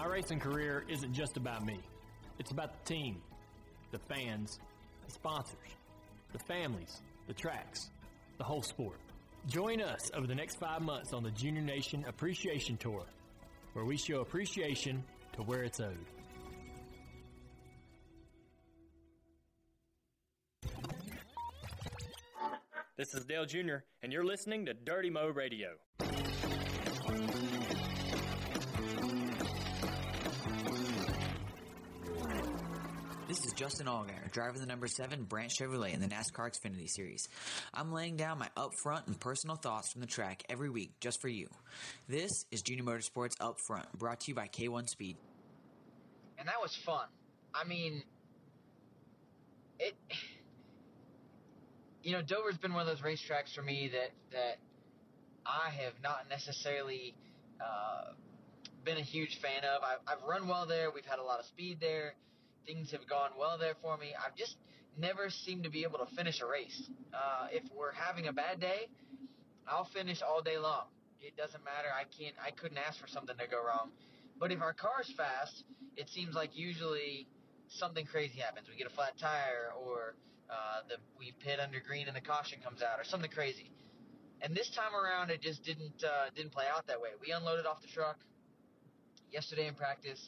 My racing career isn't just about me. It's about the team, the fans, the sponsors, the families, the tracks, the whole sport. Join us over the next 5 months on the Junior Nation Appreciation Tour, where we show appreciation to where it's owed. This is Dale Jr., and you're listening to Dirty Mo Radio. This is Justin Allgaier, driver of the number 7 Brandt Chevrolet in the NASCAR Xfinity Series. I'm laying down my upfront and personal thoughts from the track every week just for you. This is Junior Motorsports Upfront, brought to you by K1 Speed. And that was fun. I mean, you know, Dover's been one of those racetracks for me that I have not necessarily been a huge fan of. I've run well there. We've had a lot of speed there. Things have gone well there for me. I've just never seemed to be able to finish a race. If we're having a bad day, I'll finish all day long. It doesn't matter. I couldn't ask for something to go wrong. But if our car's fast, it seems like usually something crazy happens. We get a flat tire, or we pit under green and the caution comes out, or something crazy. And this time around, it just didn't play out that way. We unloaded off the truck yesterday in practice.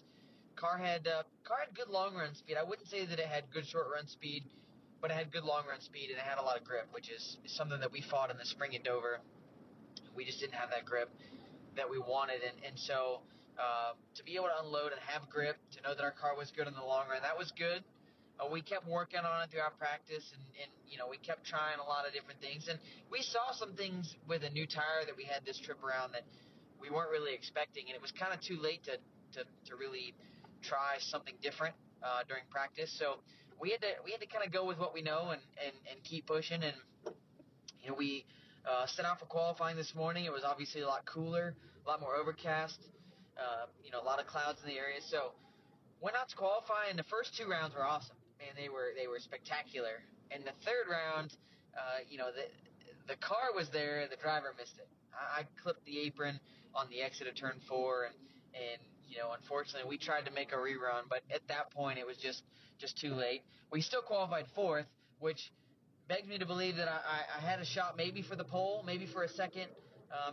Car had good long run speed. I wouldn't say that it had good short run speed, but it had good long run speed, and it had a lot of grip, which is something that we fought in the spring in Dover. We just didn't have that grip that we wanted, and so to be able to unload and have grip, to know that our car was good in the long run, that was good. We kept working on it throughout practice, and you know, we kept trying a lot of different things, and we saw some things with a new tire that we had this trip around that we weren't really expecting, and it was kind of too late to really try something different during practice. So we had to kind of go with what we know and keep pushing. And you know, we set out for qualifying this morning. It was obviously a lot cooler, a lot more overcast, you know, a lot of clouds in the area. So went out to qualify, and the first 2 rounds were awesome. Man, they were spectacular. And the third round, you know, the car was there, the driver missed it. I clipped the apron on the exit of turn 4, and you know, unfortunately, we tried to make a rerun, but at that point, it was just too late. We still qualified 4th, which begs me to believe that I had a shot maybe for the pole, maybe for a second,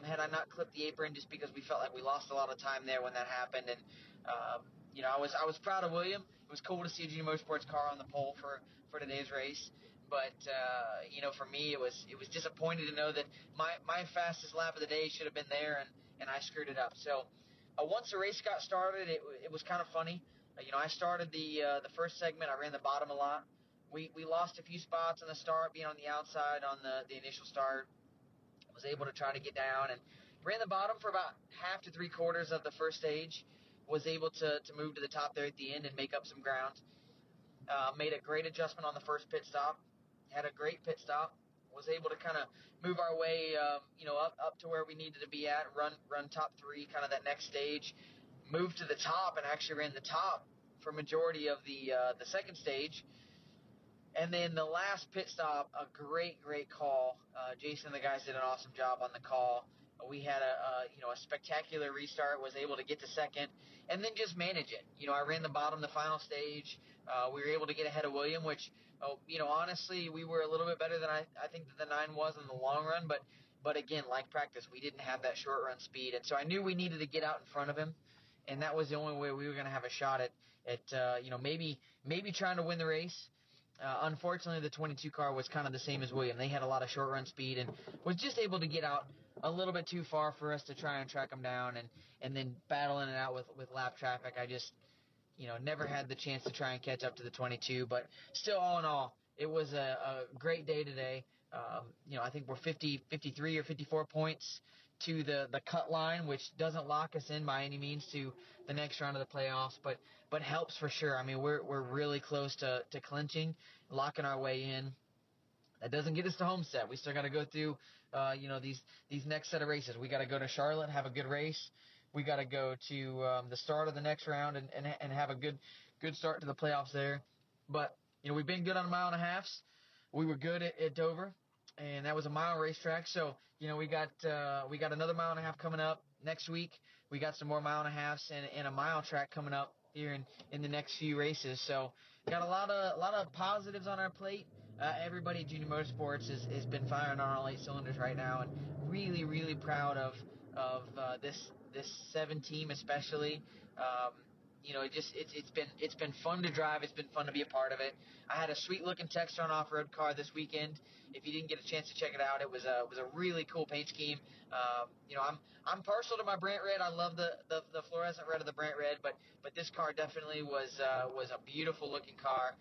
had I not clipped the apron, just because we felt like we lost a lot of time there when that happened. And you know, I was proud of William. It was cool to see a Junior Motorsports car on the pole for today's race. But you know, for me, it was disappointing to know that my fastest lap of the day should have been there, and I screwed it up. So. Once the race got started, it was kind of funny. You know, I started the first segment. I ran the bottom a lot. We lost a few spots in the start, being on the outside on the initial start. I was able to try to get down and ran the bottom for about half to three-quarters of the first stage. Was able to move to the top there at the end and make up some ground. Made a great adjustment on the first pit stop. Had a great pit stop. Was able to kind of move our way, you know, up to where we needed to be at. Run top 3, kind of that next stage. Moved to the top and actually ran the top for majority of the second stage. And then the last pit stop, a great call. Jason and the guys did an awesome job on the call. We had a spectacular restart. Was able to get to second and then just manage it. You know, I ran the bottom, the final stage. We were able to get ahead of William, which, you know, honestly, we were a little bit better than I think that the 9 was in the long run. But again, like practice, we didn't have that short run speed, and so I knew we needed to get out in front of him, and that was the only way we were going to have a shot at you know, maybe trying to win the race. Unfortunately, the 22 car was kind of the same as William. They had a lot of short run speed and was just able to get out a little bit too far for us to try and track them down, and then battling it out with lap traffic. I just, you know, never had the chance to try and catch up to the 22. But still, all in all, it was a great day today. You know, I think we're 53 or 54 points to the cut line, which doesn't lock us in by any means to the next round of the playoffs, but helps for sure. I mean, we're really close to clinching, locking our way in. That doesn't get us to Homestead. We still got to go through, you know, these next set of races. We got to go to Charlotte, have a good race. We got to go to the start of the next round and have a good start to the playoffs there. But you know, we've been good on 1.5 miles. We were good at Dover, and that was a mile racetrack. So, you know, we got another 1.5 miles coming up next week. we got some more mile and a halves and a mile track coming up here in the next few races. So got a lot of positives on our plate. Everybody at Junior Motorsports has been firing on all eight cylinders right now, and really proud of this 7 team especially. You know, it's been fun to drive. It's been fun to be a part of it. I had a sweet looking Textron off-road car this weekend. If you didn't get a chance to check it out, it was a really cool paint scheme. You know, I'm partial to my Brandt Red. I love the fluorescent red of the Brandt Red, but this car definitely was a beautiful looking car.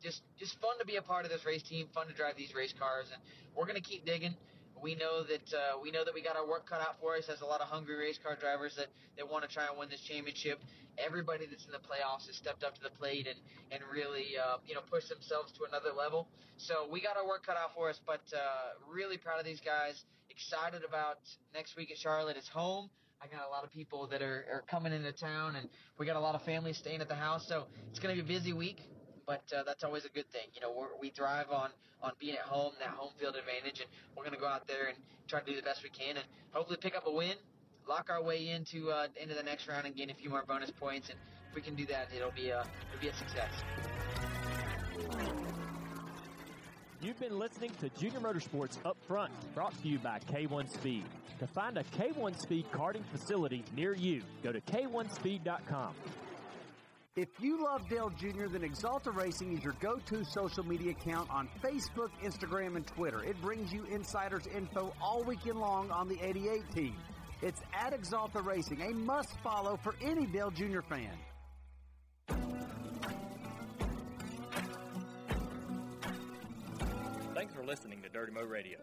Just fun to be a part of this race team. Fun to drive these race cars, and we're gonna keep digging. We know that we got our work cut out for us. There's a lot of hungry race car drivers that want to try and win this championship. Everybody that's in the playoffs has stepped up to the plate and really pushed themselves to another level. So we got our work cut out for us, but really proud of these guys. Excited about next week at Charlotte. It's home. I got a lot of people that are coming into town, and we got a lot of families staying at the house. So it's going to be a busy week. But that's always a good thing. You know, we thrive on being at home, that home field advantage, and we're going to go out there and try to do the best we can and hopefully pick up a win, lock our way into the next round and gain a few more bonus points. And if we can do that, it'll be a success. You've been listening to Junior Motorsports Upfront, brought to you by K1 Speed. To find a K1 Speed karting facility near you, go to k1speed.com. If you love Dale Jr., then Exalta Racing is your go-to social media account on Facebook, Instagram, and Twitter. It brings you insiders info all weekend long on the 88 team. It's at Exalta Racing, a must-follow for any Dale Jr. fan. Thanks for listening to Dirty Mo Radio.